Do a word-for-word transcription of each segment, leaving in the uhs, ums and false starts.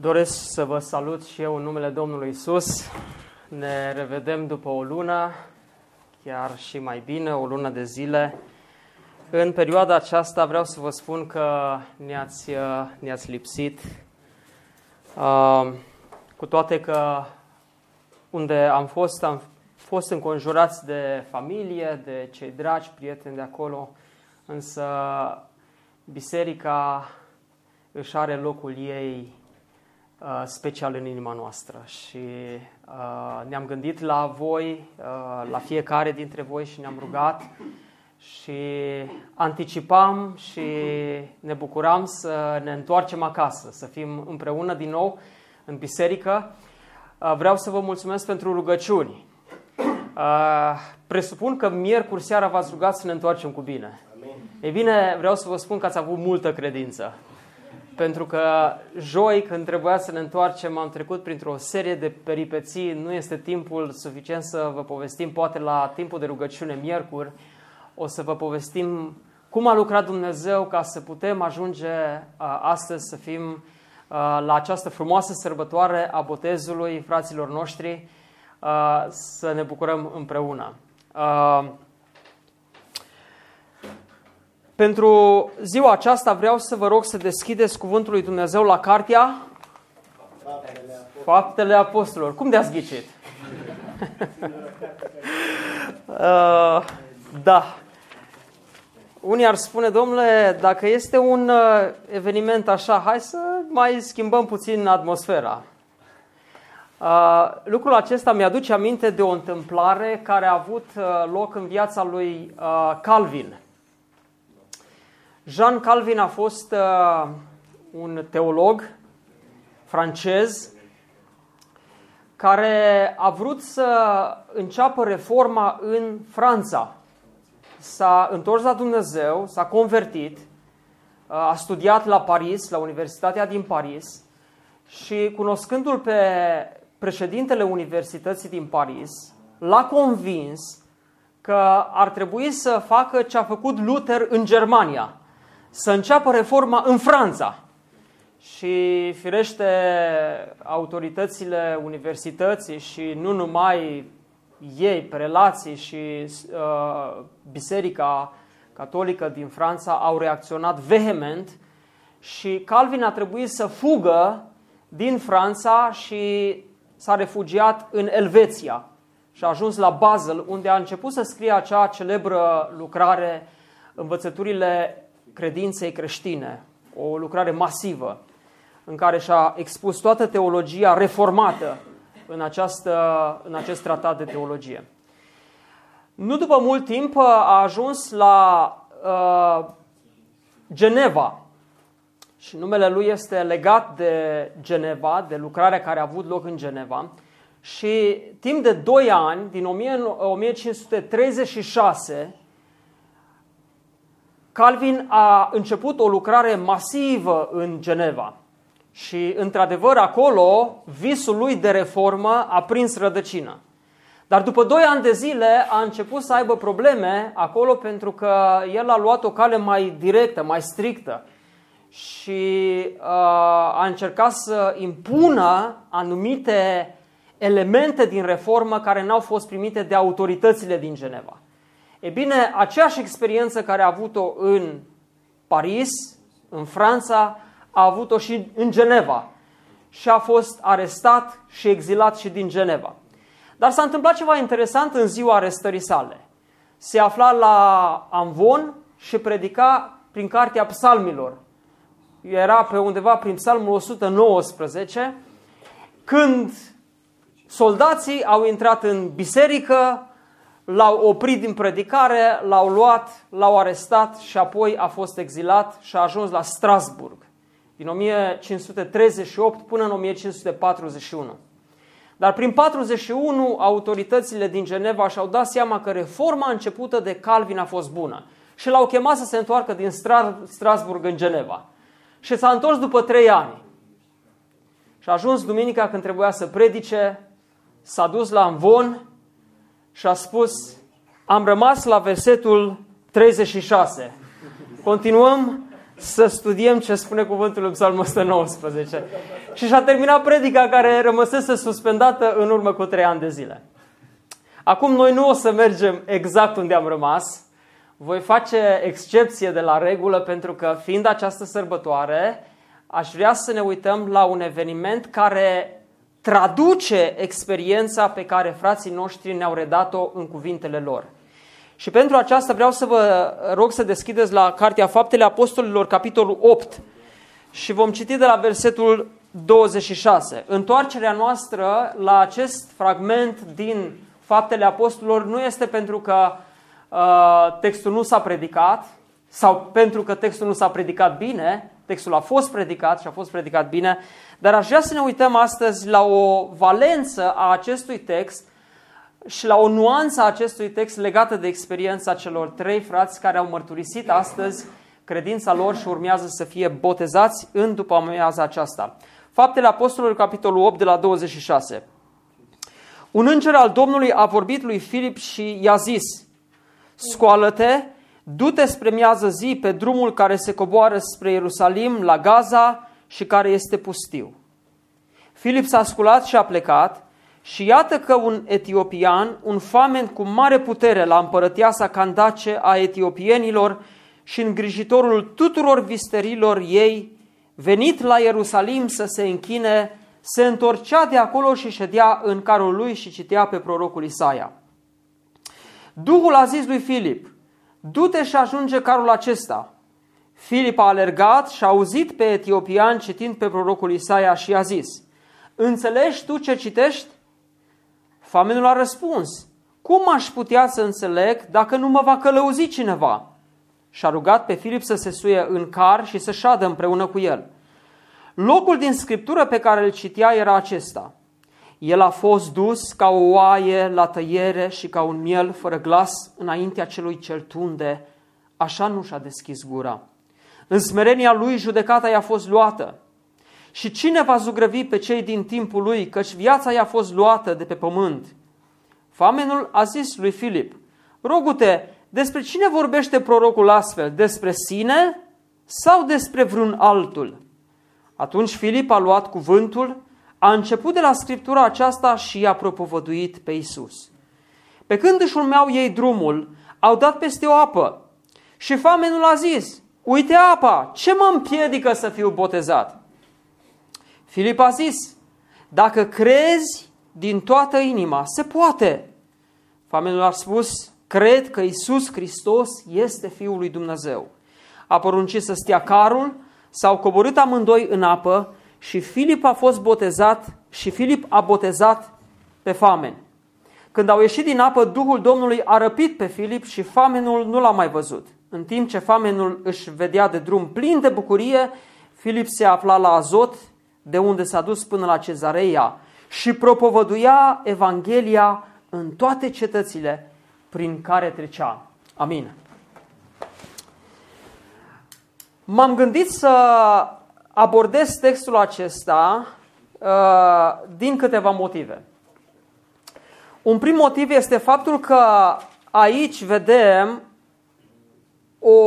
Doresc să vă salut și eu în numele Domnului Iisus. Ne revedem după o lună, chiar și mai bine, o lună de zile. În perioada aceasta vreau să vă spun că ne-ați, ne-ați lipsit. Uh, cu toate că unde am fost, am fost înconjurați de familie, de cei dragi, prieteni de acolo, însă biserica își are locul ei special în inima noastră și uh, ne-am gândit la voi, uh, la fiecare dintre voi și ne-am rugat și anticipam și ne bucuram să ne întoarcem acasă, să fim împreună din nou în biserică. Uh, vreau să vă mulțumesc pentru rugăciuni. Uh, presupun că miercuri seara v-ați rugat să ne întoarcem cu bine. Amin. Ei bine, vreau să vă spun că ați avut multă credință. Pentru că joi, când trebuia să ne întoarcem, am trecut printr-o serie de peripeții. Nu este timpul suficient să vă povestim, poate la timpul de rugăciune miercuri o să vă povestim cum a lucrat Dumnezeu ca să putem ajunge astăzi să fim la această frumoasă sărbătoare a botezului fraților noștri, să ne bucurăm împreună. Pentru ziua aceasta vreau să vă rog să deschideți Cuvântul lui Dumnezeu la cartea Faptele Apostolilor. Faptele Apostolilor. Cum de-ați ghicit? uh, da. Unii ar spune, domnule, dacă este un eveniment așa, hai să mai schimbăm puțin atmosfera. Uh, lucrul acesta mi-aduce aminte de o întâmplare care a avut loc în viața lui uh, Calvin. Jean Calvin a fost uh, un teolog francez care a vrut să înceapă reforma în Franța. S-a întors la Dumnezeu, s-a convertit, uh, a studiat la Paris, la Universitatea din Paris și, cunoscându-l pe președintele Universității din Paris, l-a convins că ar trebui să facă ce a făcut Luther în Germania. Să înceapă reforma în Franța. Și firește autoritățile universității și nu numai ei, prelații și uh, Biserica Catolică din Franța au reacționat vehement și Calvin a trebuit să fugă din Franța și s-a refugiat în Elveția și a ajuns la Basel, unde a început să scrie acea celebră lucrare, Învățăturile credinței creștine, o lucrare masivă în care și-a expus toată teologia reformată în, această, în acest tratat de teologie. Nu după mult timp a ajuns la uh, Geneva și numele lui este legat de Geneva, de lucrarea care a avut loc în Geneva și timp de doi ani, din o mie cinci sute treizeci și șase, Calvin a început o lucrare masivă în Geneva și, într-adevăr, acolo visul lui de reformă a prins rădăcină. Dar după doi ani de zile a început să aibă probleme acolo pentru că el a luat o cale mai directă, mai strictă și uh, a încercat să impună anumite elemente din reformă care n-au fost primite de autoritățile din Geneva. E bine, aceeași experiență care a avut-o în Paris, în Franța, a avut-o și în Geneva și a fost arestat și exilat și din Geneva. Dar s-a întâmplat ceva interesant în ziua arestării sale. Se afla la Anvon și predica prin cartea Psalmilor. Era pe undeva prin Psalmul o sută nouăsprezece, când soldații au intrat în biserică, l-au oprit din predicare, l-au luat, l-au arestat și apoi a fost exilat și a ajuns la Strasburg din o mie cinci sute treizeci și opt până în o mie cinci sute patruzeci și unu. Dar prin patruzeci și unu, autoritățile din Geneva și-au dat seama că reforma începută de Calvin a fost bună și l-au chemat să se întoarcă din Strasburg în Geneva. Și s-a întors după trei ani. Și a ajuns duminica când trebuia să predice, s-a dus la amvon și a spus: am rămas la versetul treizeci și șase. Continuăm să studiem ce spune cuvântul în Psalmul o sută nouăsprezece. Și și-a terminat predica care rămăsese suspendată în urmă cu trei ani de zile. Acum noi nu o să mergem exact unde am rămas. Voi face excepție de la regulă pentru că, fiind această sărbătoare, aș vrea să ne uităm la un eveniment care traduce experiența pe care frații noștri ne-au redat-o în cuvintele lor. Și pentru aceasta vreau să vă rog să deschideți la cartea Faptele Apostolilor, capitolul opt, și vom citi de la versetul douăzeci și șase. Întoarcerea noastră la acest fragment din Faptele Apostolilor nu este pentru că uh, textul nu s-a predicat sau pentru că textul nu s-a predicat bine. Textul a fost predicat și a fost predicat bine, dar aș vrea să ne uităm astăzi la o valență a acestui text și la o nuanță a acestui text legată de experiența celor trei frați care au mărturisit astăzi credința lor și urmează să fie botezați în după amiaza aceasta. Faptele Apostolilor, capitolul opt, de la douăzeci și șase. Un înger al Domnului a vorbit lui Filip și i-a zis: scoală-te, du-te spre miază zi pe drumul care se coboară spre Ierusalim, la Gaza și care este pustiu. Filip s-a sculat și a plecat. Și iată că un etiopian, un famen cu mare putere la împărăteasa Candace a etiopienilor și îngrijitorul tuturor visterilor ei, venit la Ierusalim să se închine, se întorcea de acolo și ședea în carul lui și citea pe prorocul Isaia. Duhul a zis lui Filip: du-te și ajunge carul acesta. Filip a alergat și a auzit pe etiopian citind pe prorocul Isaia și i-a zis: înțelegi tu ce citești? Famenul a răspuns: cum aș putea să înțeleg dacă nu mă va călăuzi cineva? Și a rugat pe Filip să se suie în car și să șadă împreună cu el. Locul din scriptură pe care îl citea era acesta: el a fost dus ca o oaie la tăiere și ca un miel fără glas înaintea celui ce-l tunde, așa nu și-a deschis gura. În smerenia lui judecata i-a fost luată. Și cine va zugrăvi pe cei din timpul lui, căci viața i-a fost luată de pe pământ? Famenul a zis lui Filip: rogu-te, despre cine vorbește prorocul astfel, despre sine sau despre vreun altul? Atunci Filip a luat cuvântul, a început de la scriptura aceasta și i-a propovăduit pe Iisus. Pe când își urmeau ei drumul, au dat peste o apă și famenul a zis: uite apa, ce mă împiedică să fiu botezat? Filip a zis: dacă crezi din toată inima, se poate. Famenul a spus: cred că Iisus Hristos este Fiul lui Dumnezeu. A poruncit să stea carul, s-au coborât amândoi în apă și Filip a fost botezat și Filip a botezat pe famen. Când au ieșit din apă, Duhul Domnului a răpit pe Filip și famenul nu l-a mai văzut. În timp ce famenul își vedea de drum plin de bucurie, Filip se afla la Azot, de unde s-a dus până la Cezareia, și propovăduia Evanghelia în toate cetățile prin care trecea. Amin. M-am gândit să abordez textul acesta uh, din câteva motive. Un prim motiv este faptul că aici vedem o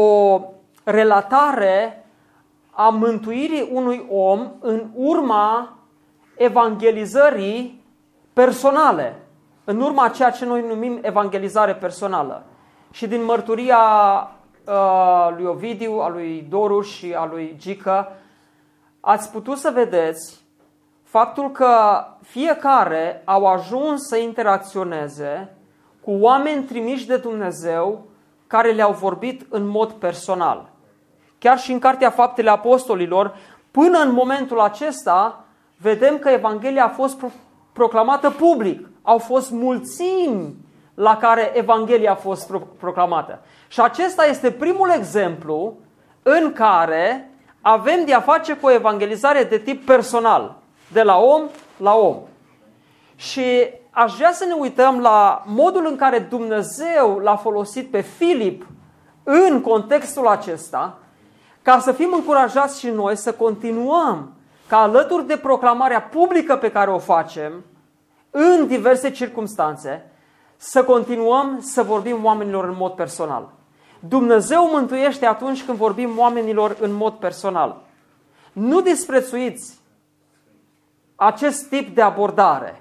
relatare a mântuirii unui om în urma evangelizării personale, în urma ceea ce noi numim evangelizare personală. Și din mărturia uh, lui Ovidiu, a lui Doru și a lui Gică, ați putut să vedeți faptul că fiecare au ajuns să interacționeze cu oameni trimiși de Dumnezeu care le-au vorbit în mod personal. Chiar și în cartea Faptele Apostolilor, până în momentul acesta, vedem că Evanghelia a fost proclamată public. Au fost mulțimi la care Evanghelia a fost proclamată. Și acesta este primul exemplu în care avem de a face cu o evangelizare de tip personal, de la om la om. Și aș vrea să ne uităm la modul în care Dumnezeu l-a folosit pe Filip în contextul acesta, ca să fim încurajați și noi să continuăm, ca alături de proclamarea publică pe care o facem, în diverse circumstanțe, să continuăm să vorbim oamenilor în mod personal. Dumnezeu mântuiește atunci când vorbim oamenilor în mod personal. Nu disprețuiți acest tip de abordare.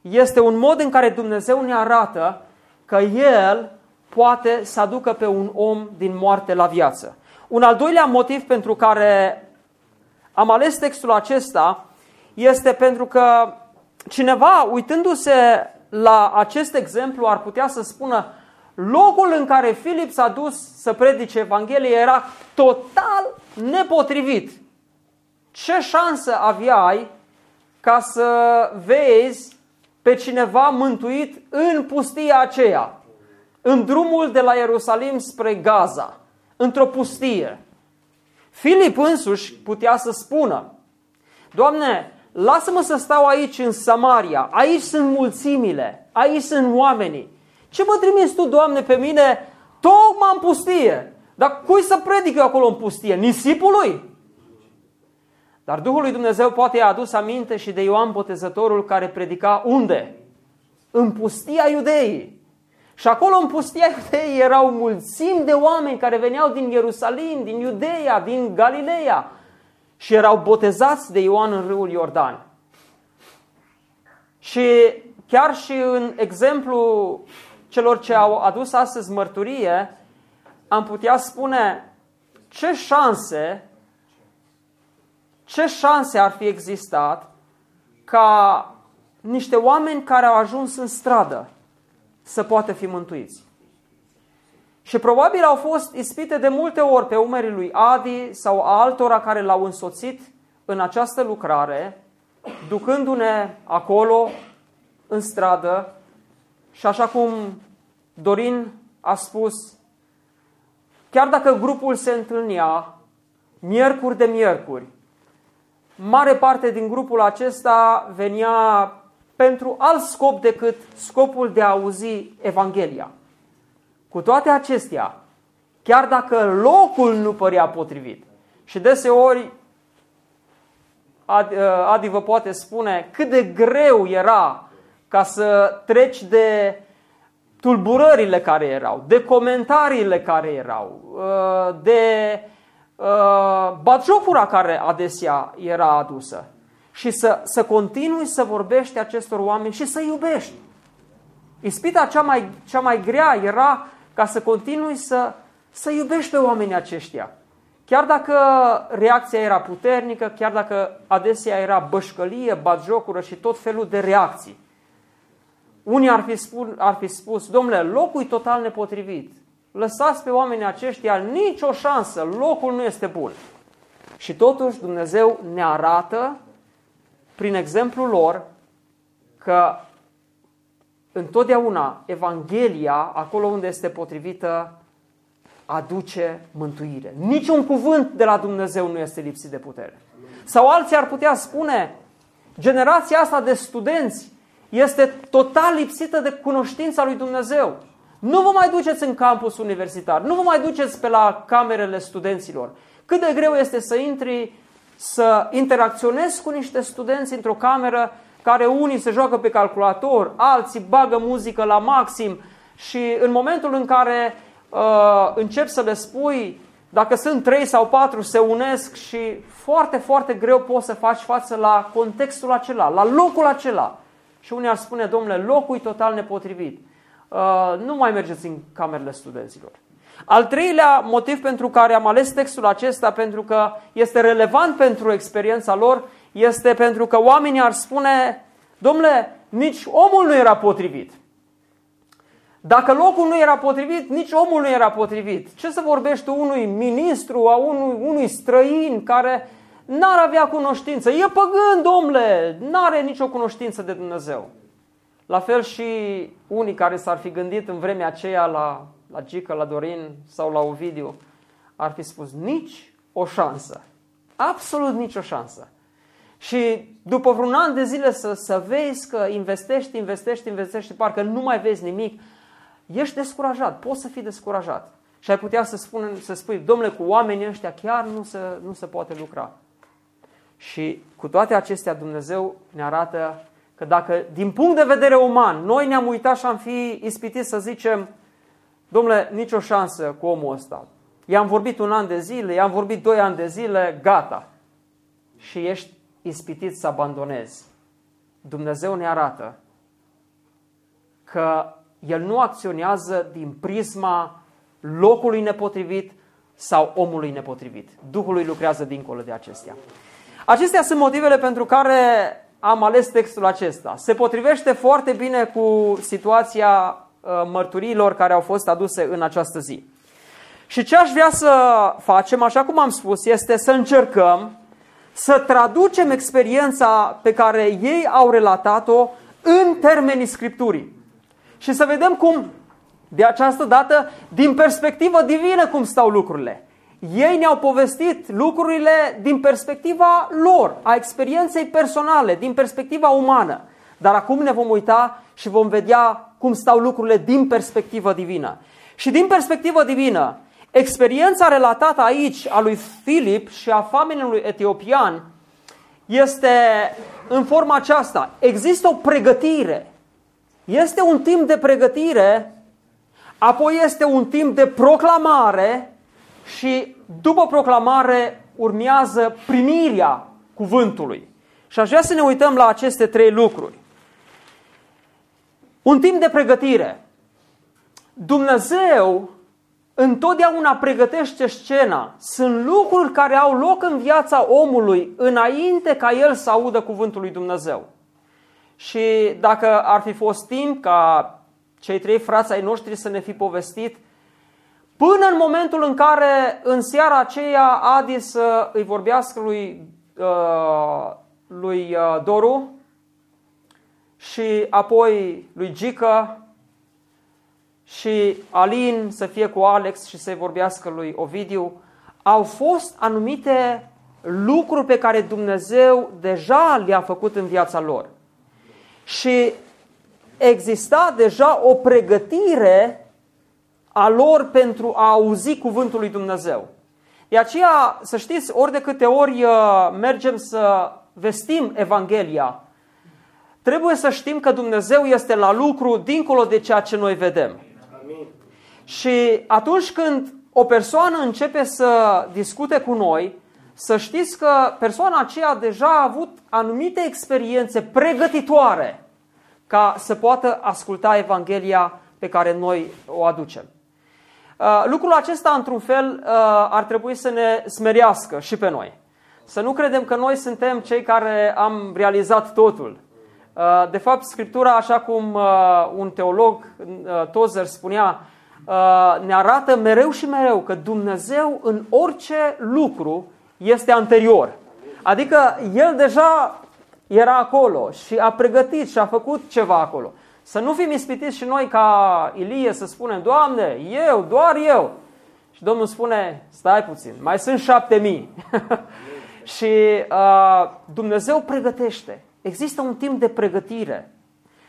Este un mod în care Dumnezeu ne arată că El poate să aducă pe un om din moarte la viață. Un al doilea motiv pentru care am ales textul acesta este pentru că cineva, uitându-se la acest exemplu, ar putea să spună: locul în care Filip s-a dus să predice Evanghelia era total nepotrivit. Ce șansă aveai ca să vezi pe cineva mântuit în pustia aceea, în drumul de la Ierusalim spre Gaza, într-o pustie? Filip însuși putea să spună: Doamne, lasă-mă să stau aici în Samaria, aici sunt mulțimile, aici sunt oamenii. Ce mă trimiți tu, Doamne, pe mine tocmai în pustie? Dar cui să predic eu acolo în pustie? Nisipului? Dar Duhul lui Dumnezeu poate i-a adus aminte și de Ioan Botezătorul, care predica unde? În pustia Iudeii. Și acolo în pustia Iudeii erau mulțimi de oameni care veneau din Ierusalim, din Iudeia, din Galileea și erau botezați de Ioan în râul Iordan. Și chiar și în exemplu celor ce au adus astăzi mărturie, am putea spune ce șanse, ce șanse ar fi existat ca niște oameni care au ajuns în stradă să poată fi mântuiți. Și probabil au fost ispite de multe ori pe umerii lui Adi sau altora care l-au însoțit în această lucrare, ducându-ne acolo în stradă. Și așa cum Dorin a spus, chiar dacă grupul se întâlnea miercuri de miercuri, mare parte din grupul acesta venea pentru alt scop decât scopul de a auzi Evanghelia. Cu toate acestea, chiar dacă locul nu părea potrivit, și deseori Adi vă poate spune cât de greu era ca să treci de tulburările care erau, de comentariile care erau, de batjocura care adesea era adusă, și să, să continui să vorbești acestor oameni și să iubești. Ispita cea mai, cea mai grea era ca să continui să, să iubești pe oamenii aceștia. Chiar dacă reacția era puternică, chiar dacă adesea era bășcălie, batjocură și tot felul de reacții. Unii ar fi, spun, ar fi spus: domnule, locul e total nepotrivit. Lăsați pe oamenii aceștia, nicio șansă, locul nu este bun. Și totuși Dumnezeu ne arată prin exemplul lor că întotdeauna Evanghelia, acolo unde este potrivită, aduce mântuire. Niciun cuvânt de la Dumnezeu nu este lipsit de putere. Sau alții ar putea spune: generația asta de studenți este total lipsită de cunoștința lui Dumnezeu. Nu vă mai duceți în campus universitar, nu vă mai duceți pe la camerele studenților. Cât de greu este să intri, să interacționezi cu niște studenți într-o cameră care unii se joacă pe calculator, alții bagă muzică la maxim, și în momentul în care uh, începi să le spui, dacă sunt trei sau patru, se unesc și foarte, foarte greu poți să faci față la contextul acela, la locul acela. Și unii ar spune: domnule, locul e total nepotrivit, uh, nu mai mergeți în camerele studenților. Al treilea motiv pentru care am ales textul acesta, pentru că este relevant pentru experiența lor, este pentru că oamenii ar spune: domnule, nici omul nu era potrivit. Dacă locul nu era potrivit, nici omul nu era potrivit. Ce să vorbești unui ministru, a unui, unui străin care n-ar avea cunoștință? E păgân, domnule, n-are nicio cunoștință de Dumnezeu. La fel și unii care s-ar fi gândit în vremea aceea la, la Gică, la Dorin sau la Ovidiu, ar fi spus: nici o șansă, absolut nicio șansă. Și după vreun an de zile să, să vezi că investești, investești, investești și parcă nu mai vezi nimic, ești descurajat, poți să fii descurajat. Și ai putea să, spun, să spui, domnule, cu oamenii ăștia chiar nu se, nu se poate lucra. Și cu toate acestea Dumnezeu ne arată că dacă din punct de vedere uman noi ne-am uitat și am fi ispitiți să zicem, domnule, nicio șansă cu omul ăsta. I-am vorbit un an de zile, i-am vorbit doi ani de zile, gata. Și ești ispitit să abandonezi. Dumnezeu ne arată că El nu acționează din prisma locului nepotrivit sau omului nepotrivit. Duhul Lui lucrează dincolo de acestea. Acestea sunt motivele pentru care am ales textul acesta. Se potrivește foarte bine cu situația mărturiilor care au fost aduse în această zi. Și ce aș vrea să facem, așa cum am spus, este să încercăm să traducem experiența pe care ei au relatat-o în termenii Scripturii. Și să vedem cum, de această dată, din perspectivă divină, cum stau lucrurile. Ei ne-au povestit lucrurile din perspectiva lor, a experienței personale, din perspectiva umană. Dar acum ne vom uita și vom vedea cum stau lucrurile din perspectivă divină. Și din perspectivă divină, experiența relatată aici a lui Filip și a famenului etiopian este în forma aceasta. Există o pregătire. Este un timp de pregătire, apoi este un timp de proclamare și după proclamare urmează primirea cuvântului. Și aș vrea să ne uităm la aceste trei lucruri. Un timp de pregătire. Dumnezeu întotdeauna pregătește scena. Sunt lucruri care au loc în viața omului înainte ca el să audă cuvântul lui Dumnezeu. Și dacă ar fi fost timp ca cei trei frați ai noștri să ne fi povestit, până în momentul în care în seara aceea Adi să îi vorbească lui, uh, lui uh, Doru și apoi lui Gică și Alin să fie cu Alex și să-i vorbească lui Ovidiu, au fost anumite lucruri pe care Dumnezeu deja le-a făcut în viața lor. Și exista deja o pregătire a lor pentru a auzi cuvântul lui Dumnezeu. De aceea, să știți, ori de câte ori mergem să vestim Evanghelia, trebuie să știm că Dumnezeu este la lucru dincolo de ceea ce noi vedem. Amin. Și atunci când o persoană începe să discute cu noi, să știți că persoana aceea deja a avut anumite experiențe pregătitoare ca să poată asculta Evanghelia pe care noi o aducem. Lucrul acesta, într-un fel, ar trebui să ne smerească și pe noi. Să nu credem că noi suntem cei care am realizat totul. De fapt, Scriptura, așa cum un teolog, Tozer, spunea, ne arată mereu și mereu că Dumnezeu în orice lucru este anterior. Adică El deja era acolo și a pregătit și a făcut ceva acolo. Să nu fim ispitiți și noi ca Ilie să spunem, Doamne, eu, doar eu. Și Domnul spune, stai puțin, mai sunt șapte mii. Și uh, Dumnezeu pregătește. Există un timp de pregătire.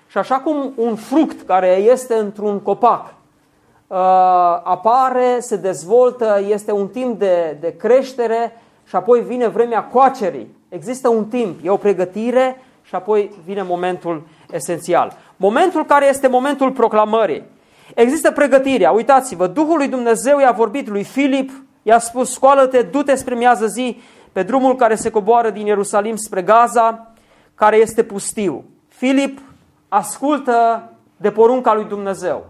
Și așa cum un fruct care este într-un copac uh, apare, se dezvoltă, este un timp de, de creștere și apoi vine vremea coacerii. Există un timp, e o pregătire și apoi vine momentul esențial. Momentul care este momentul proclamării. Există pregătirea. Uitați-vă, Duhul lui Dumnezeu i-a vorbit lui Filip, i-a spus, scoală-te, du-te spre miază zi pe drumul care se coboară din Ierusalim spre Gaza, care este pustiu. Filip ascultă de porunca lui Dumnezeu.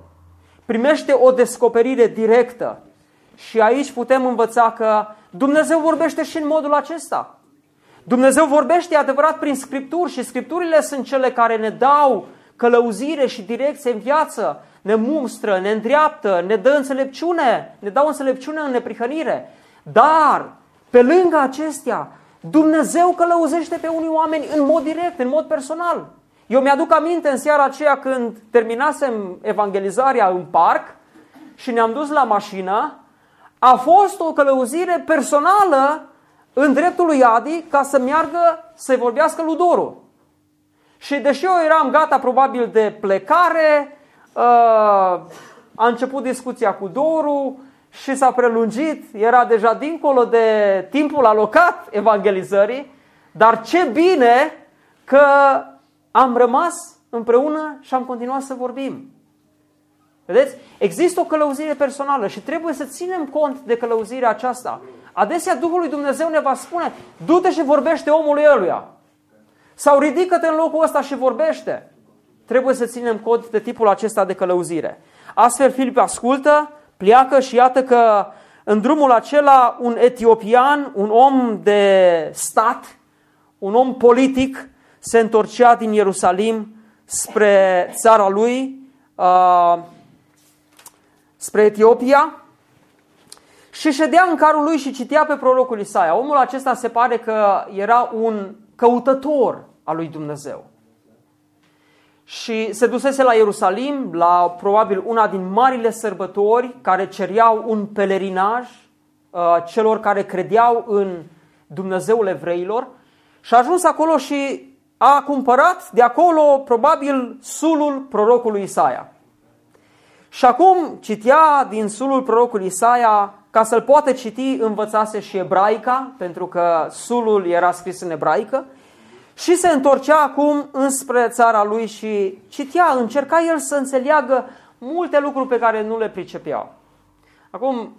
Primește o descoperire directă. Și aici putem învăța că Dumnezeu vorbește și în modul acesta. Dumnezeu vorbește adevărat prin Scripturi și Scripturile sunt cele care ne dau călăuzire și direcție în viață, ne mustră, ne îndreaptă, ne dă înțelepciune, ne dau înțelepciune în neprihănire. Dar, pe lângă acestea, Dumnezeu călăuzește pe unii oameni în mod direct, în mod personal. Eu mi-aduc aminte în seara aceea când terminasem evangelizarea în parc și ne-am dus la mașină, a fost o călăuzire personală în dreptul lui Adi ca să meargă să-i vorbească lui Doru. Și deși eu eram gata probabil de plecare, a început discuția cu Doru și s-a prelungit, era deja dincolo de timpul alocat evangelizării, dar ce bine că am rămas împreună și am continuat să vorbim. Vedeți? Există o călăuzire personală și trebuie să ținem cont de călăuzirea aceasta. Adesea Duhul lui Dumnezeu ne va spune, du-te și vorbește omului ăluia. Sau ridică-te în locul ăsta și vorbește. Trebuie să ținem cont de tipul acesta de călăuzire. Astfel Filip ascultă, pleacă și iată că în drumul acela un etiopian, un om de stat, un om politic, se întorcea din Ierusalim spre țara lui, uh, spre Etiopia, și ședea în carul lui și citea pe prorocul Isaia. Omul acesta se pare că era un căutător al lui Dumnezeu. Și se dusese la Ierusalim, la probabil una din marile sărbători care cereau un pelerinaj uh, celor care credeau în Dumnezeul evreilor. Și a ajuns acolo și a cumpărat de acolo probabil sulul prorocului Isaia. Și acum citea din sulul prorocului Isaia, ca să-l poată citi învățase și ebraica, pentru că sulul era scris în ebraică, și se întorcea acum înspre țara lui și citea, încerca el să înțeleagă multe lucruri pe care nu le pricepeau. Acum,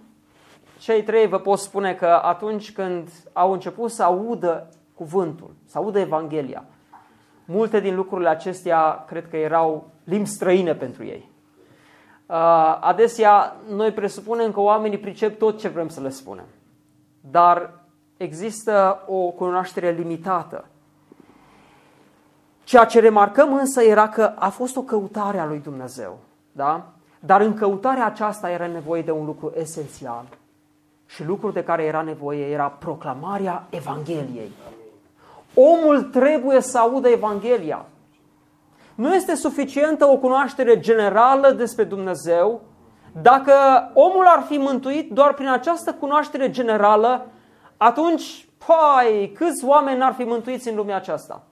cei trei vă pot spune că atunci când au început să audă cuvântul, să audă Evanghelia, multe din lucrurile acestea cred că erau limbi străine pentru ei. Adesea noi presupunem că oamenii pricep tot ce vrem să le spunem, dar există o cunoaștere limitată. Ceea ce remarcăm însă era că a fost o căutare a lui Dumnezeu, da? Dar în căutarea aceasta era nevoie de un lucru esențial și lucrul de care era nevoie era proclamarea Evangheliei. Omul trebuie să audă Evanghelia. Nu este suficientă o cunoaștere generală despre Dumnezeu. Dacă omul ar fi mântuit doar prin această cunoaștere generală, atunci, pai, câți oameni n-ar fi mântuiți în lumea aceasta?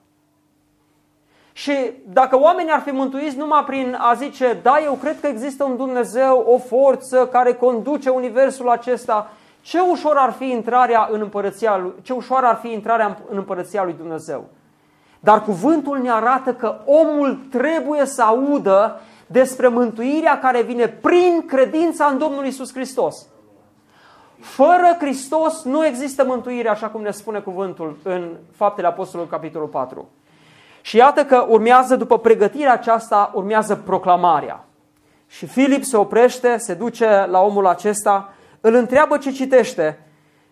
Și dacă oamenii ar fi mântuiți numai prin a zice, da, eu cred că există un Dumnezeu, o forță care conduce universul acesta, ce ușor ar fi intrarea în împărăția lui, ce ușor ar fi intrarea în împărăția lui Dumnezeu. Dar cuvântul ne arată că omul trebuie să audă despre mântuirea care vine prin credința în Domnul Iisus Hristos. Fără Hristos nu există mântuire, așa cum ne spune cuvântul în Faptele Apostolilor, capitolul patru. Și iată că urmează, după pregătirea aceasta, urmează proclamarea. Și Filip se oprește, se duce la omul acesta, îl întreabă ce citește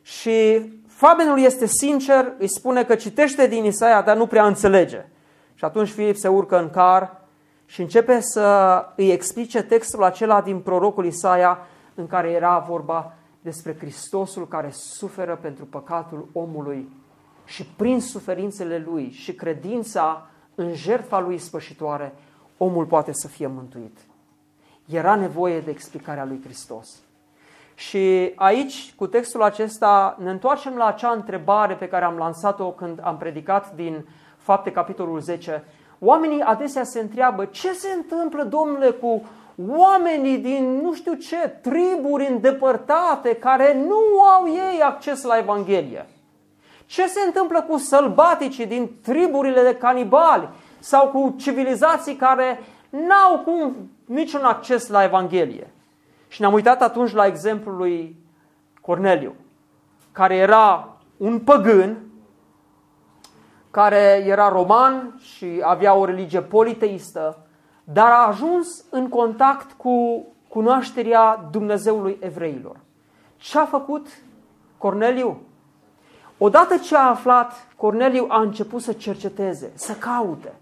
și Famenul este sincer, îi spune că citește din Isaia, dar nu prea înțelege. Și atunci Filip se urcă în car și începe să îi explice textul acela din prorocul Isaia în care era vorba despre Hristosul care suferă pentru păcatul omului și prin suferințele lui și credința în jertfa lui ispășitoare, omul poate să fie mântuit. Era nevoie de explicarea lui Hristos. Și aici, cu textul acesta, ne întoarcem la acea întrebare pe care am lansat-o când am predicat din Fapte, capitolul zece. Oamenii adesea se întreabă, ce se întâmplă, domnule, cu oamenii din, nu știu ce, triburi îndepărtate care nu au ei acces la Evanghelie? Ce se întâmplă cu sălbaticii din triburile de canibali sau cu civilizații care n-au cum niciun acces la Evanghelie? Și ne-am uitat atunci la exemplul lui Corneliu, care era un păgân, care era roman și avea o religie politeistă, dar a ajuns în contact cu cunoașterea Dumnezeului evreilor. Ce a făcut Corneliu? Odată ce a aflat, Corneliu a început să cerceteze, să caute.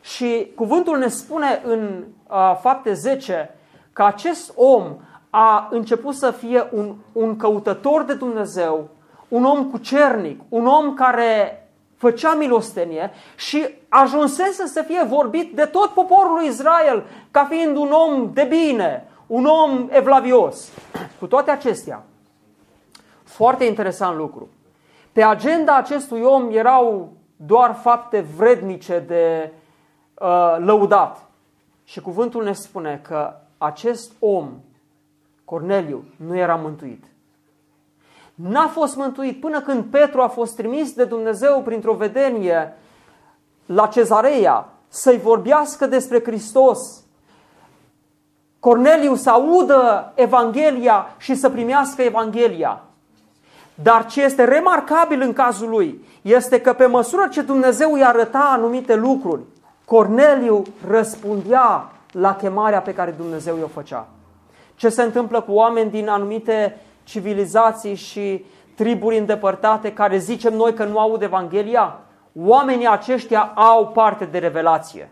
Și cuvântul ne spune în uh, Fapte zece, că acest om a început să fie un, un căutător de Dumnezeu, un om cucernic, un om care făcea milostenie și ajunsese să fie vorbit de tot poporul lui Israel ca fiind un om de bine, un om evlavios. Cu toate acestea, foarte interesant lucru, Pe agenda acestui om erau doar fapte vrednice de uh, lăudat. Și cuvântul ne spune că acest om, Corneliu, nu era mântuit. N-a fost mântuit până când Petru a fost trimis de Dumnezeu printr-o vedenie la Cezarea să-i vorbească despre Hristos. Corneliu să audă Evanghelia și să primească Evanghelia. Dar ce este remarcabil în cazul lui este că pe măsură ce Dumnezeu îi arăta anumite lucruri, Corneliu răspundea la chemarea pe care Dumnezeu i-o făcea. Ce se întâmplă cu oameni din anumite civilizații și triburi îndepărtate care zicem noi că nu aud Evanghelia? Oamenii aceștia au parte de revelație.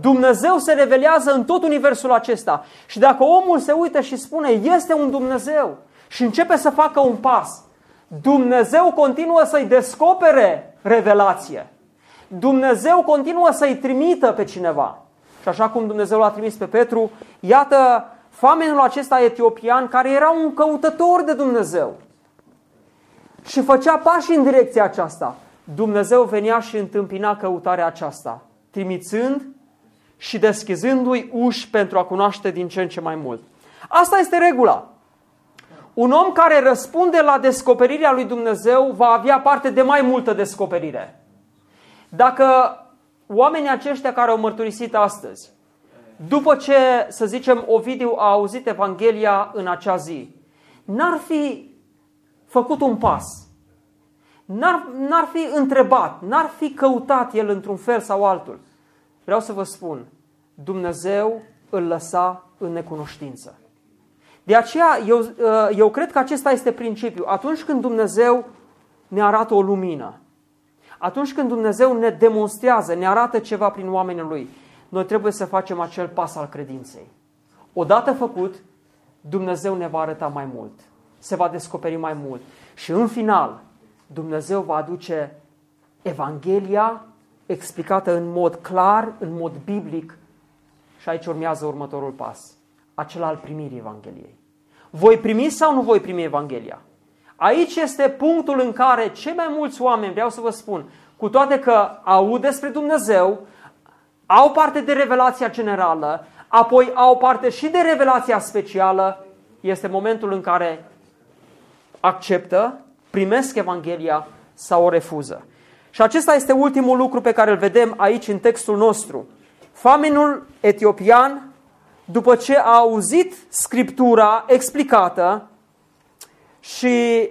Dumnezeu se revelează în tot universul acesta. Și dacă omul se uită și spune, este un Dumnezeu, și începe să facă un pas, Dumnezeu continuă să-i descopere revelație. Dumnezeu continuă să-i trimită pe cineva. Și așa cum Dumnezeu l-a trimis pe Petru, iată famenul acesta etiopian care era un căutător de Dumnezeu și făcea pași în direcția aceasta. Dumnezeu venea și întâmpina căutarea aceasta, trimițând și deschizându-i uși pentru a cunoaște din ce în ce mai mult. Asta este regula. Un om care răspunde la descoperirea lui Dumnezeu va avea parte de mai multă descoperire. Dacă oamenii aceștia care au mărturisit astăzi, după ce, să zicem, Ovidiu a auzit Evanghelia în acea zi, n-ar fi făcut un pas, n-ar, n-ar fi întrebat, n-ar fi căutat el într-un fel sau altul, vreau să vă spun, Dumnezeu îl lăsa în necunoștință. De aceea eu, eu cred că acesta este principiul. Atunci când Dumnezeu ne arată o lumină, atunci când Dumnezeu ne demonstrează, ne arată ceva prin oamenii Lui, noi trebuie să facem acel pas al credinței. Odată făcut, Dumnezeu ne va arăta mai mult, se va descoperi mai mult și în final Dumnezeu va aduce Evanghelia explicată în mod clar, în mod biblic, și aici urmează următorul pas, acela al primirii Evangheliei. Voi primi sau nu voi primi Evanghelia? Aici este punctul în care cei mai mulți oameni, vreau să vă spun, cu toate că aud despre Dumnezeu, au parte de revelația generală, apoi au parte și de revelația specială, este momentul în care acceptă, primesc Evanghelia sau o refuză. Și acesta este ultimul lucru pe care îl vedem aici în textul nostru. Famenul etiopian, după ce a auzit Scriptura explicată și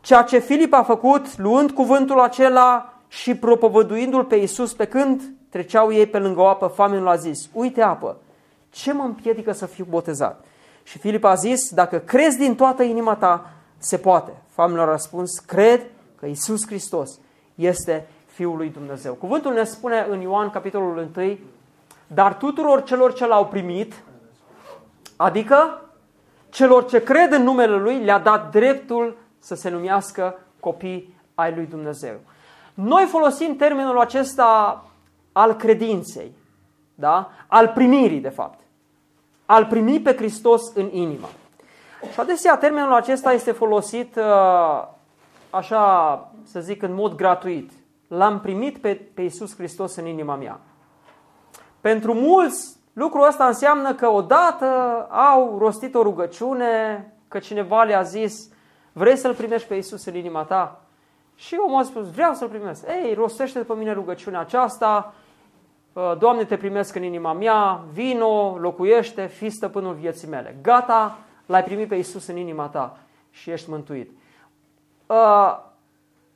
ceea ce Filip a făcut, luând cuvântul acela și propovăduindu-l pe Iisus, pe când treceau ei pe lângă o apă, famenul a zis, uite apă, ce mă împiedică să fiu botezat? Și Filip a zis, dacă crezi din toată inima ta, se poate. Famenul a răspuns, cred că Iisus Hristos este Fiul lui Dumnezeu. Cuvântul ne spune în Ioan, capitolul unu, dar tuturor celor ce l-au primit, adică celor ce cred în numele Lui, le-a dat dreptul să se numească copii ai lui Dumnezeu. Noi folosim termenul acesta al credinței, da? Al primirii, de fapt. Al primi pe Hristos în inimă. Și adesea termenul acesta este folosit, așa să zic, în mod gratuit. L-am primit pe, pe Iisus Hristos în inima mea. Pentru mulți, lucrul ăsta înseamnă că odată au rostit o rugăciune, că cineva le-a zis, vrei să-L primești pe Iisus în inima ta? Și omul a spus, vreau să-L primesc. Ei, rostește după mine rugăciunea aceasta, Doamne, te primesc în inima mea, vino, locuiește, fii stăpânul vieții mele. Gata, L-ai primit pe Iisus în inima ta și ești mântuit.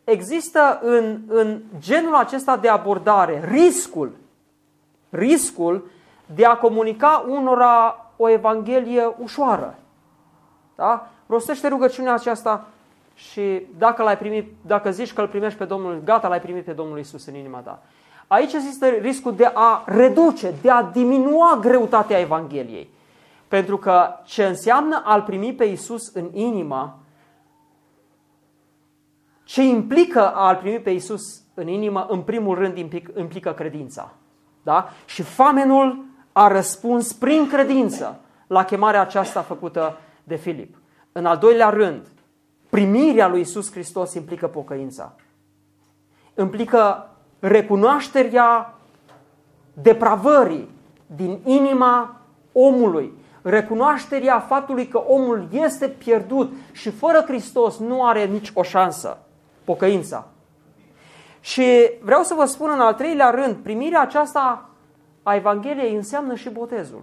Există în, în genul acesta de abordare riscul, riscul de a comunica unora o evanghelie ușoară. Da? Rostește rugăciunea aceasta și dacă l-ai primit, dacă zici că îl primești pe Domnul, gata, l-ai primit pe Domnul Iisus în inima ta. Aici există riscul de a reduce, de a diminua greutatea Evangheliei. Pentru că ce înseamnă a-L primi pe Iisus în inimă, ce implică a-L primi pe Iisus în inimă, în primul rând implică credința. Da? Și famenul a răspuns prin credință la chemarea aceasta făcută de Filip. În al doilea rând, primirea lui Iisus Hristos implică pocăința. Implică recunoașterea depravării din inima omului. Recunoașterea faptului că omul este pierdut și fără Hristos nu are nici o șansă. Pocăința. Și vreau să vă spun în al treilea rând, primirea aceasta a Evangheliei înseamnă și botezul.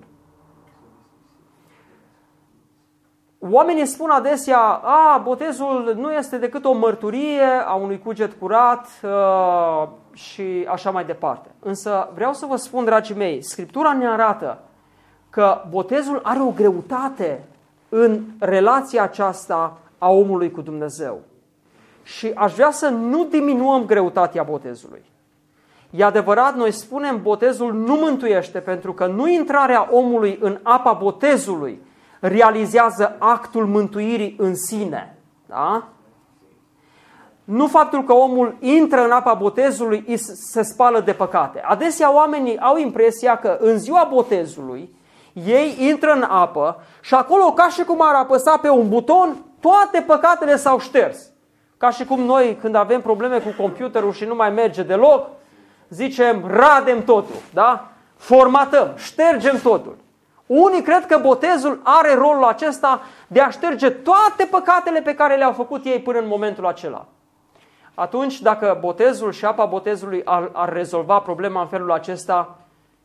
Oamenii spun adesea, a, botezul nu este decât o mărturie a unui cuget curat uh, și așa mai departe. Însă vreau să vă spun, dragii mei, Scriptura ne arată că botezul are o greutate în relația aceasta a omului cu Dumnezeu. Și aș vrea să nu diminuăm greutatea botezului. E adevărat, noi spunem, botezul nu mântuiește, pentru că nu intrarea omului în apa botezului realizează actul mântuirii în sine. Da? Nu faptul că omul intră în apa botezului se spală de păcate. Adesea oamenii au impresia că în ziua botezului ei intră în apă și acolo, ca și cum ar apăsa pe un buton, toate păcatele s-au șters. Ca și cum noi, când avem probleme cu computerul și nu mai merge deloc, zicem, radem totul, da? Formatăm, ștergem totul. Unii cred că botezul are rolul acesta de a șterge toate păcatele pe care le-au făcut ei până în momentul acela. Atunci, dacă botezul și apa botezului ar, ar rezolva problema în felul acesta,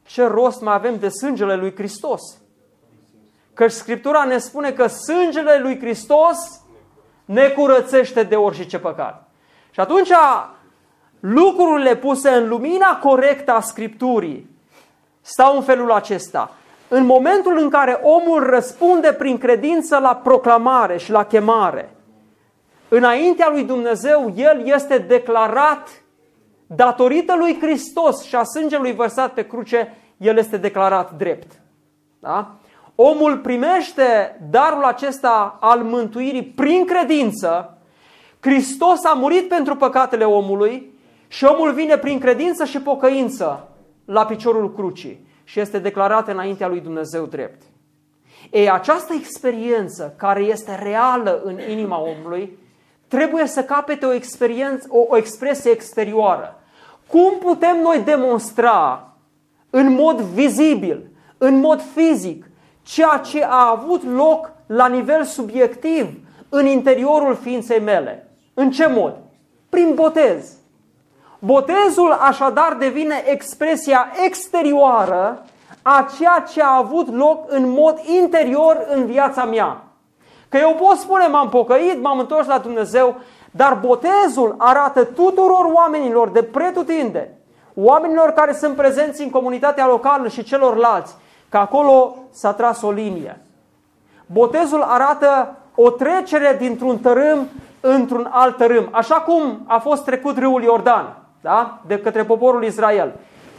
ce rost mai avem de sângele lui Hristos? Căci Scriptura ne spune că sângele lui Hristos ne curățește de orice păcat. Și atunci lucrurile puse în lumina corectă a Scripturii stau în felul acesta. În momentul în care omul răspunde prin credință la proclamare și la chemare, înaintea lui Dumnezeu el este declarat, datorită lui Hristos și a sângelui vărsat pe cruce, el este declarat drept. Da? Omul primește darul acesta al mântuirii prin credință. Hristos a murit pentru păcatele omului și omul vine prin credință și pocăință la piciorul crucii și este declarat înaintea lui Dumnezeu drept. Ei, această experiență care este reală în inima omului trebuie să capete o, experiență, o, o expresie exterioară. Cum putem noi demonstra în mod vizibil, în mod fizic, ceea ce a avut loc la nivel subiectiv în interiorul ființei mele? În ce mod? Prin botez. Botezul așadar devine expresia exterioară a ceea ce a avut loc în mod interior în viața mea. Că eu pot spune m-am pocăit, m-am întors la Dumnezeu, dar botezul arată tuturor oamenilor de pretutinde, oamenilor care sunt prezenți în comunitatea locală și celorlalți, că acolo s-a tras o linie. Botezul arată o trecere dintr-un tărâm într-un alt tărâm, așa cum a fost trecut râul Iordan, da? De către poporul Israel.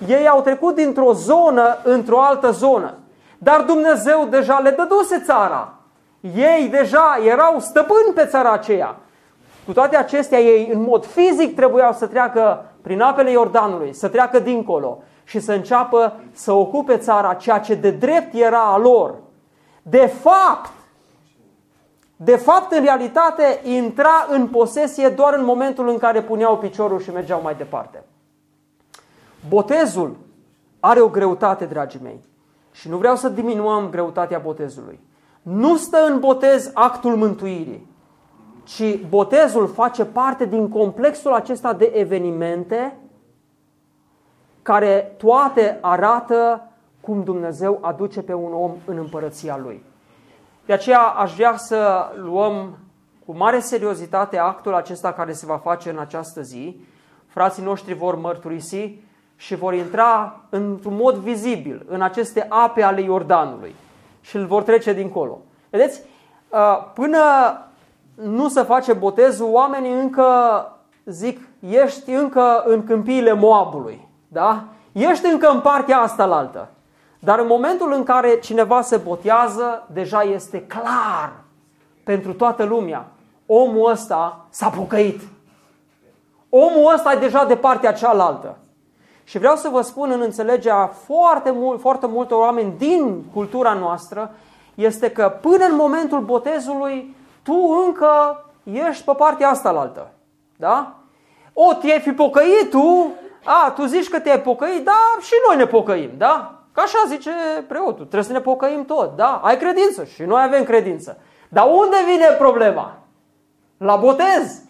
Ei au trecut dintr-o zonă într-o altă zonă, dar Dumnezeu deja le dăduse țara. Ei deja erau stăpâni pe țara aceea. Cu toate acestea, ei în mod fizic trebuiau să treacă prin apele Iordanului, să treacă dincolo și să înceapă să ocupe țara, ceea ce de drept era a lor. De fapt, de fapt, în realitate, intra în posesie doar în momentul în care puneau piciorul și mergeau mai departe. Botezul are o greutate, dragii mei, și nu vreau să diminuăm greutatea botezului. Nu stă în botez actul mântuirii, ci botezul face parte din complexul acesta de evenimente care toate arată cum Dumnezeu aduce pe un om în împărăția Lui. De aceea aș vrea să luăm cu mare seriozitate actul acesta care se va face în această zi. Frații noștri vor mărturisi și vor intra într-un mod vizibil în aceste ape ale Iordanului și îl vor trece dincolo. Vedeți? Până nu se face botezul, oamenii încă zic, ești încă în câmpiile Moabului. Da? Ești încă în partea asta la altă. Dar în momentul în care cineva se botează, deja este clar pentru toată lumea. Omul ăsta s-a pocăit. Omul ăsta e deja de partea cealaltă. Și vreau să vă spun, în înțelegerea foarte, mult, foarte multe oameni din cultura noastră, este că până în momentul botezului, tu încă ești pe partea asta la altă. Da? O, te-ai fi pocăit tu, a, tu zici că te-ai pocăit, da, și noi ne pocăim, da? Că așa zice preotul, trebuie să ne pocăim tot, da? Ai credință și noi avem credință. Dar unde vine problema? La botez.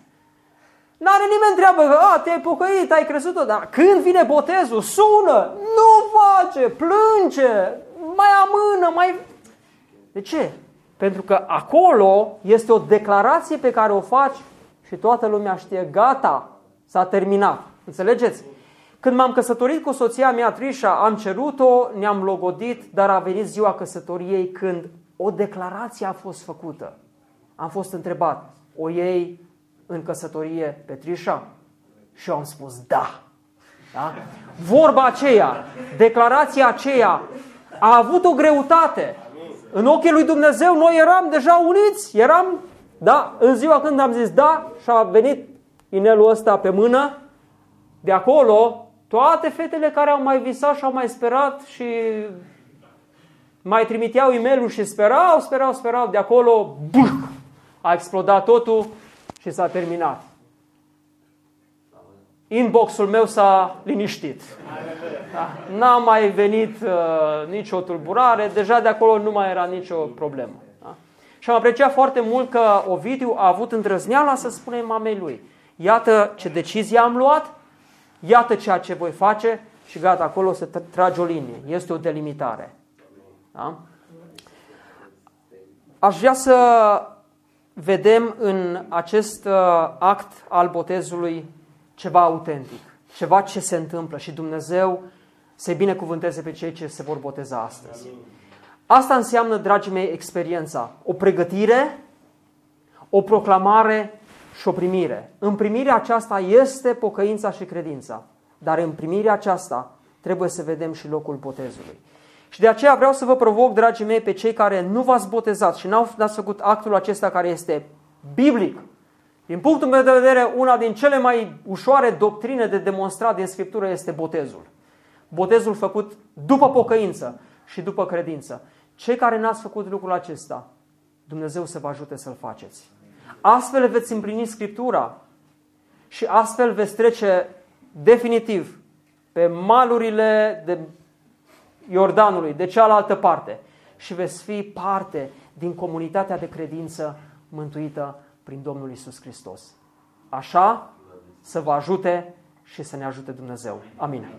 N-are nimeni treabă că, a, te-ai pocăit, ai crezut-o, dar când vine botezul, sună, nu face, plânge, mai amână, mai... De ce? Pentru că acolo este o declarație pe care o faci și toată lumea știe, gata, s-a terminat. Înțelegeți? Când m-am căsătorit cu soția mea, Trișa, am cerut-o, ne-am logodit, dar a venit ziua căsătoriei când o declarație a fost făcută. Am fost întrebat, o iei în căsătorie pe Trișa? Și eu am spus da. Da? Vorba aceea, declarația aceea a avut o greutate. În ochii lui Dumnezeu noi eram deja uniți, eram, da, în ziua când am zis da și a venit inelul ăsta pe mână, de acolo toate fetele care au mai visat și au mai sperat și mai trimiteau e-mail-ul și sperau, sperau, sperau, de acolo buh, a explodat totul și s-a terminat. Inbox-ul meu s-a liniștit. Da? N-a mai venit uh, nicio tulburare, deja de acolo nu mai era nicio problemă. Da? Și am apreciat foarte mult că Ovidiu a avut îndrăzneala să spune mamei lui, iată ce decizie am luat, iată ceea ce voi face și gata, acolo se trage o linie. Este o delimitare. Da? Aș vrea să vedem în acest act al botezului ceva autentic, ceva ce se întâmplă și Dumnezeu să binecuvânteze pe cei ce se vor boteza astăzi. Asta înseamnă, dragii mei, experiența, o pregătire, o proclamare și o primire. În primirea aceasta este pocăința și credința, dar în primirea aceasta trebuie să vedem și locul botezului. Și de aceea vreau să vă provoc, dragii mei, pe cei care nu v-ați botezat și n-ați făcut actul acesta care este biblic. Din punctul meu de vedere, una din cele mai ușoare doctrine de demonstrat din Scriptură este botezul. Botezul făcut după pocăință și după credință. Cei care n-ați făcut lucrul acesta, Dumnezeu să vă ajute să-l faceți. Astfel veți împlini Scriptura și astfel veți trece definitiv pe malurile de Iordanului, de cealaltă parte, și veți fi parte din comunitatea de credință mântuită prin Domnul Iisus Hristos. Așa să vă ajute și să ne ajute Dumnezeu. Amin.